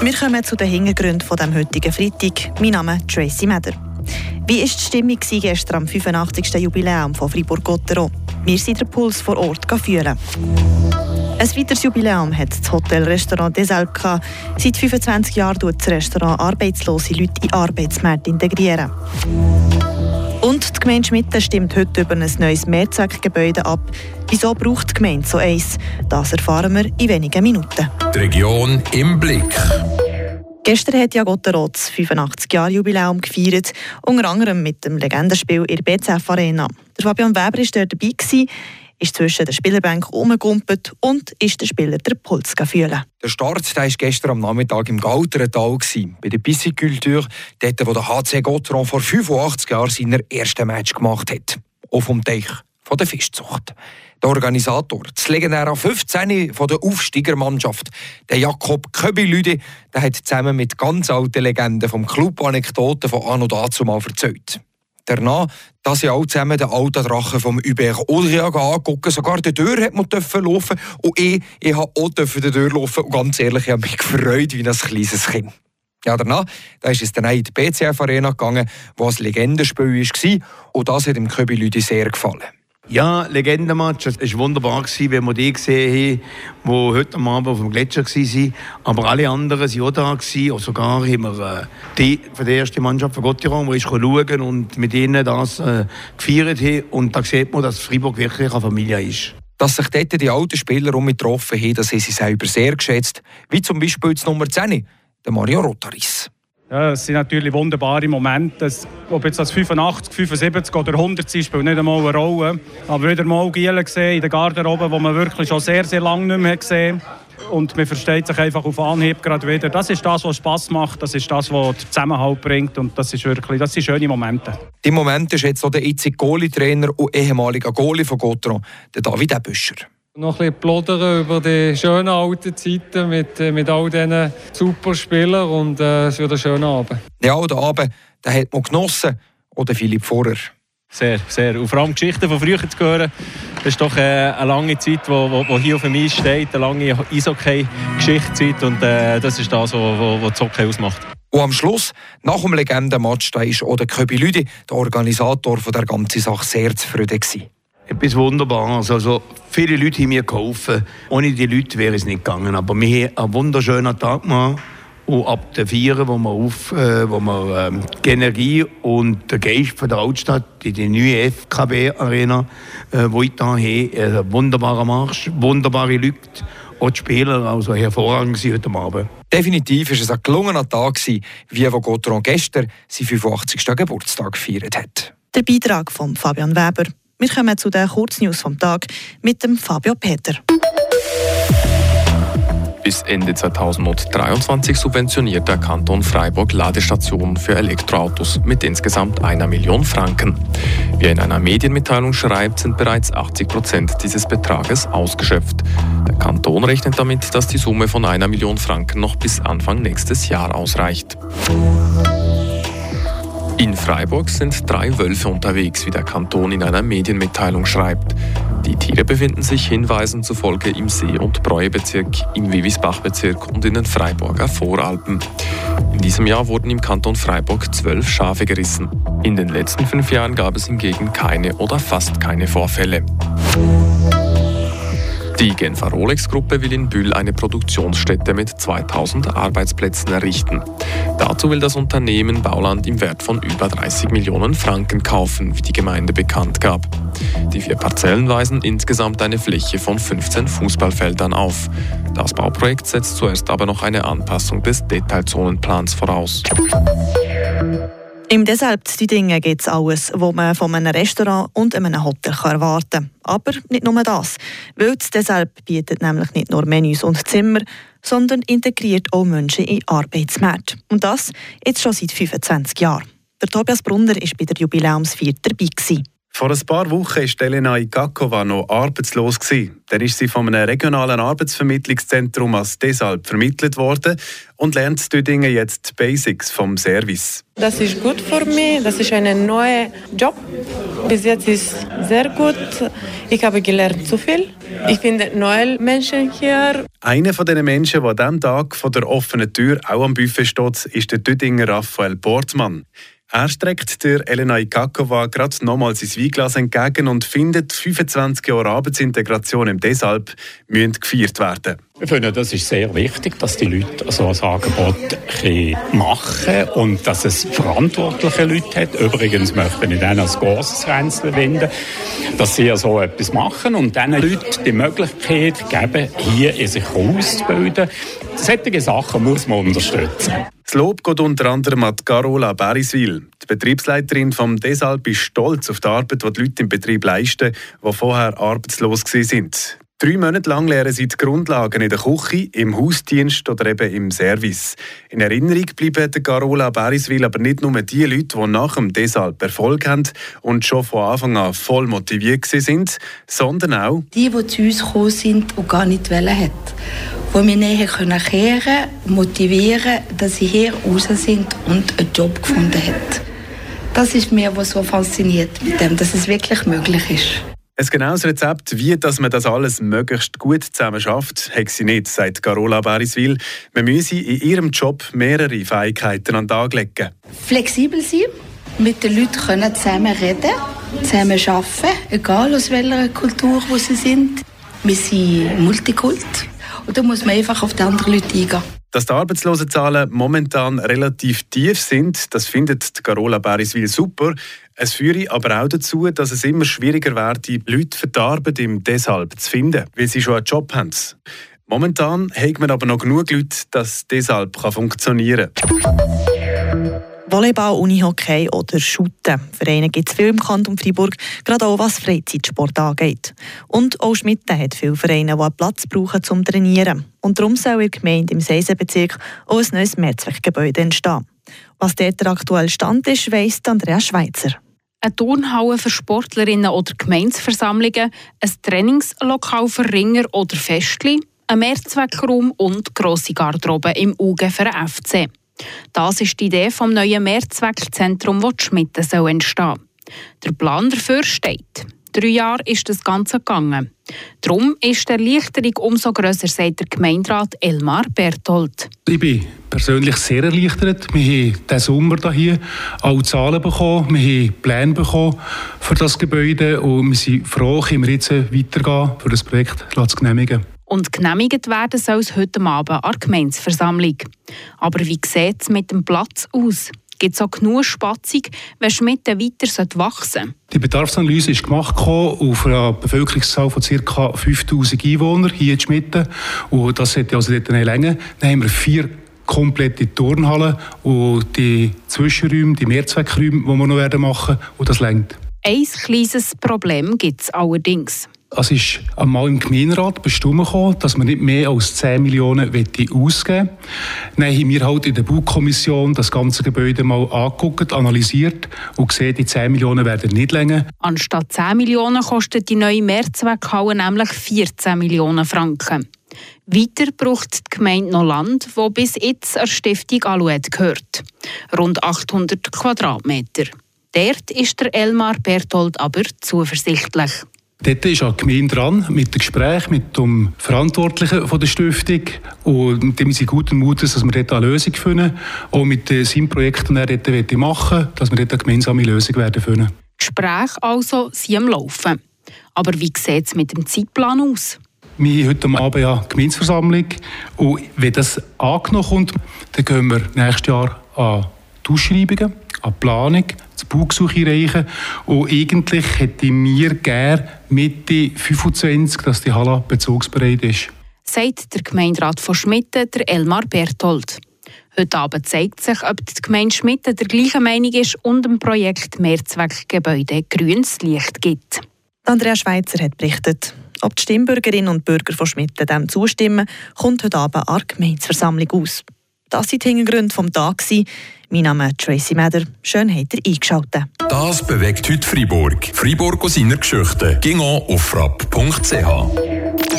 Wir kommen zu den Hintergründen des heutigen Freitag. Mein Name ist Tracy Mäder. Wie war die Stimmung gestern am 85. Jubiläum von Fribourg-Gottéron? Wir sind den Puls vor Ort führen. Ein weiteres Jubiläum hat das Hotel-Restaurant «Desalp» gehabt. Seit 25 Jahren arbeitet das Restaurant arbeitslose Leute in Arbeitsmärkte integrieren. Und die Gemeinde Schmitten stimmt heute über ein neues Mehrzweckgebäude ab. Wieso braucht die Gemeinde so eins? Das erfahren wir in wenigen Minuten. Die Region im Blick. Gestern hat Gottéron das 85-Jahr-Jubiläum gefeiert, unter anderem mit dem Legendenspiel in der BZF Arena. Der Fabian Weber war dort dabei, ist zwischen der Spielerbänke herumgegumpelt und ist der Spieler den Puls fühlen. Der Start war gestern am Nachmittag im Gauterental, bei der Pisciculture, dort wo der HC Gautron vor 85 Jahren seiner ersten Match gemacht hat. Auf dem Teich von der Fischzucht. Der Organisator, das legendäre 15. von der Aufsteigermannschaft, der Jakob Köbi Lüdi, der hat zusammen mit ganz alten Legenden vom Club Anekdoten von anno dazumal erzählt. Danach, dass sie auch zusammen den alten Drachen vom Hubert Audriag angucken. Sogar die Tür durfte man laufen. Und ich durfte auch die Tür laufen. Und ganz ehrlich, ich habe mich gefreut wie ein kleines Kind. Ja, danach da ist es dann in die PCF-Arena gegangen, wo ein Legendenspiel war. Und das hat dem Köbi Lüdi sehr gefallen. Ja, Legendenmatch. Es war wunderbar, wenn wir die gesehen haben, die heute Abend auf dem Gletscher waren. Aber alle anderen waren auch da. Und sogar haben wir die von der ersten Mannschaft von Gottéron, die schauen und mit ihnen das gefeiert haben. Und da sieht man, dass Fribourg wirklich eine Familie ist. Dass sich dort die alten Spieler um mich getroffen haben, das haben sie selber sehr geschätzt. Wie zum Beispiel die Nummer 10, der Mario Rotaris. Ja, es sind natürlich wunderbare Momente. Ob jetzt das 85, 75 oder 100 ist, spielt nicht einmal eine Rolle. Aber wieder mal Gielen gesehen in der Garderobe, die man wirklich schon sehr, sehr lange nicht mehr gesehen hat. Und man versteht sich einfach auf Anhieb gerade wieder. Das ist das, was Spass macht, das ist das, was den Zusammenhalt bringt. Und das ist wirklich, das sind schöne Momente. Die Momente ist jetzt auch der jetzige Goalie-Trainer und ehemaliger Goalie von Gautron, der David Büscher. Noch ein bisschen plaudern über die schönen alten Zeiten mit all diesen super Spielern und es wird ein schöner Abend. Ja, und den Abend den hat man genossen, oder Philipp Vorer? Sehr, sehr. Und vor allem Geschichten von früher zu hören, das ist doch eine lange Zeit, die hier auf dem Eis steht, eine lange Eishockey-Geschichtszeit und das ist das, was das Hockey ausmacht. Und am Schluss, nach dem Legendenmatch, da ist auch der Köbi Lüdi, der Organisator von der ganzen Sache, sehr zufrieden gewesen. Etwas Wunderbares. Also, viele Leute haben mir geholfen. Ohne die Leute wäre es nicht gegangen. Aber wir haben einen wunderschönen Tag gemacht. Und ab den Vieren, wo wir die Energie und den Geist von der Altstadt in die neue FKB-Arena, wo ich da habe, ein wunderbarer Marsch, wunderbare Leute, auch die Spieler, also hervorragend waren heute Abend. Definitiv war es ein gelungener Tag, wie Gottéron gestern seinen 85. Geburtstag gefeiert hat. Der Beitrag von Fabian Weber. Wir kommen zu den Kurznews vom Tag mit dem Fabio Peter. Bis Ende 2023 subventioniert der Kanton Freiburg Ladestationen für Elektroautos mit insgesamt 1 Million Franken. Wie in einer Medienmitteilung schreibt, sind bereits 80% dieses Betrages ausgeschöpft. Der Kanton rechnet damit, dass die Summe von 1 Million Franken noch bis Anfang nächstes Jahr ausreicht. In Freiburg sind 3 Wölfe unterwegs, wie der Kanton in einer Medienmitteilung schreibt. Die Tiere befinden sich Hinweisen zufolge im See- und Bräubezirk, im Wiwisbach-Bezirk und in den Freiburger Voralpen. In diesem Jahr wurden im Kanton Freiburg 12 Schafe gerissen. In den letzten 5 Jahren gab es hingegen keine oder fast keine Vorfälle. Die Genfer Rolex-Gruppe will in Bühl eine Produktionsstätte mit 2000 Arbeitsplätzen errichten. Dazu will das Unternehmen Bauland im Wert von über 30 Millionen Franken kaufen, wie die Gemeinde bekannt gab. Die 4 Parzellen weisen insgesamt eine Fläche von 15 Fußballfeldern auf. Das Bauprojekt setzt zuerst aber noch eine Anpassung des Detailzonenplans voraus. Im «Desalp» die Dinge gibt es alles, was man von einem Restaurant und einem Hotel erwarten kann. Aber nicht nur das, weil das «Desalp» bietet nämlich nicht nur Menüs und Zimmer, sondern integriert auch Menschen in Arbeitsmärkte. Und das jetzt schon seit 25 Jahren. Der Tobias Brunner war bei der Jubiläumsfeier dabei. Vor ein paar Wochen war Elena Igakova noch arbeitslos. Dann ist sie von einem regionalen Arbeitsvermittlungszentrum als Desalb vermittelt worden und lernt dort jetzt die Basics vom Service. Das ist gut für mich, das ist ein neuer Job. Bis jetzt ist es sehr gut. Ich habe gelernt zu viel. Ich finde neue Menschen hier. Einer von den Menschen, der an diesem Tag vor der offenen Tür auch am Buffet steht, ist der Tüdinger Raphael Bortmann. Er streckt der Elena Igakova gerade nochmals sein Weinglas entgegen und findet, 25 Jahre Arbeitsintegration im Desalb müssen gefeiert werden. Ich finde, das ist sehr wichtig, dass die Leute so ein Angebot machen und dass es verantwortliche Leute hat. Übrigens möchte ich denen als grosses Ränzchen wenden, dass sie so etwas machen und diesen Leuten die Möglichkeit geben, hier in sich auszubilden. Solche Sachen muss man unterstützen. Das Lob geht unter anderem an Carola Bäriswil. Die Betriebsleiterin des Desalb ist stolz auf die Arbeit, die Leute im Betrieb leisten, die vorher arbeitslos waren. 3 Monate lang lernen sie die Grundlagen in der Küche, im Hausdienst oder eben im Service. In Erinnerung bleiben Carola Bäriswil aber nicht nur die Leute, die nach dem Desalb Erfolg haben und schon von Anfang an voll motiviert waren, sondern auch die zu uns gekommen sind und gar nicht wollen haben. Wo wir näher kehren können, motivieren, dass sie hier raus sind und einen Job gefunden haben. Das ist mir, was so fasziniert mit dem, dass es wirklich möglich ist. Ein genaues Rezept, wie dass man das alles möglichst gut zusammen schafft, hat sie nicht, sagt Carola Bäriswil. Man müsse in ihrem Job mehrere Fähigkeiten an den Tag legen. Flexibel sein, mit den Leuten zusammen reden, zusammen arbeiten, egal aus welcher Kultur wo sie sind. Wir sind Multikult. Und da muss man einfach auf die anderen Leute eingehen. Dass die Arbeitslosenzahlen momentan relativ tief sind, das findet Carola Bäriswil super. Es führe aber auch dazu, dass es immer schwieriger werde, Leute für die Arbeit im Desalb zu finden, weil sie schon einen Job haben. Momentan hat man aber noch genug Leute, dass Desalb funktionieren kann. Volleyball, Unihockey oder Schutten. Vereine gibt es viel im Kanton Freiburg, gerade auch was Freizeitsport angeht. Und auch Schmitten hat viele Vereine, die einen Platz brauchen zum Trainieren. Und darum soll in der Gemeinde im Seisenbezirk auch ein neues Mehrzweckgebäude entstehen. Was dort der aktuelle Stand ist, weiss Andreas Schweizer. Eine Turnhalle für Sportlerinnen oder Gemeindeversammlungen, ein Trainingslokal für Ringer oder Festli, ein Mehrzweckraum und grosse Garderobe im UG für den FC. Das ist die Idee des neuen Mehrzweckzentrums, das Schmitten entstehen soll. Der Plan dafür steht. 3 Jahre ist das Ganze gegangen. Darum ist die Erleichterung umso grösser, sagt der Gemeinderat Elmar Berthold. Ich bin persönlich sehr erleichtert. Wir haben diesen Sommer hier auch Zahlen bekommen, wir haben Pläne bekommen für das Gebäude und wir sind froh, können wir jetzt weitergehen, für das Projekt zu genehmigen. Und genehmigt werden soll es heute Abend an der Gemeindeversammlung. Aber wie sieht es mit dem Platz aus? Gibt es auch genug Spatzung, wenn Schmitten weiter wachsen soll? Die Bedarfsanalyse ist gemacht auf einer Bevölkerungszahl von ca. 5000 Einwohnern hier in Schmitten. Und das sollte also dort eine Länge. Dann haben wir 4 komplette Turnhallen und die Zwischenräume, die Mehrzweckräume, die wir noch machen werden. Und das reicht. Ein kleines Problem gibt es allerdings. Es ist einmal im Gemeinderat bestimmt gekommen, dass man nicht mehr als 10 Millionen ausgeben möchte. Dann haben wir halt in der Baukommission das ganze Gebäude mal angeschaut, analysiert und gesehen, die 10 Millionen werden nicht länger. Anstatt 10 Millionen kostet die neue Mehrzweckhalle nämlich 14 Millionen Franken. Weiter braucht die Gemeinde noch Land, das bis jetzt der Stiftung Alouette gehört. Rund 800 Quadratmeter. Dort ist der Elmar Berthold aber zuversichtlich. Dort ist auch die Gemeinde dran, mit dem Gespräch mit dem Verantwortlichen der Stiftung und dem sind guten Mutes, dass wir dort eine Lösung finden und mit seinem Projekt, das er machen möchte, dass wir dort eine gemeinsame Lösung finden. Gespräche also sind am Laufen. Aber wie sieht es mit dem Zeitplan aus? Wir haben heute Abend eine Gemeindeversammlung und wenn das angenommen kommt, dann gehen wir nächstes Jahr an die Ausschreibungen, an die Planung, das Baugesuch einreichen. Und eigentlich hätte ich mir gerne Mitte 25, dass die Halle bezugsbereit ist. Sagt der Gemeinderat von Schmitten, der Elmar Berthold. Heute Abend zeigt sich, ob die Gemeinde Schmitten der gleichen Meinung ist und dem Projekt Mehrzweckgebäude grünes Licht gibt. Andrea Schweizer hat berichtet. Ob die Stimmbürgerinnen und Bürger von Schmitten dem zustimmen, kommt heute Abend an der Gemeindeversammlung aus. Das waren die Hintergründe vom Tag. Mein Name ist Tracy Mäder. Schön habt ihr eingeschaltet. Das bewegt heute Fribourg. Fribourg aus seiner Geschichte. Ging auf frapp.ch.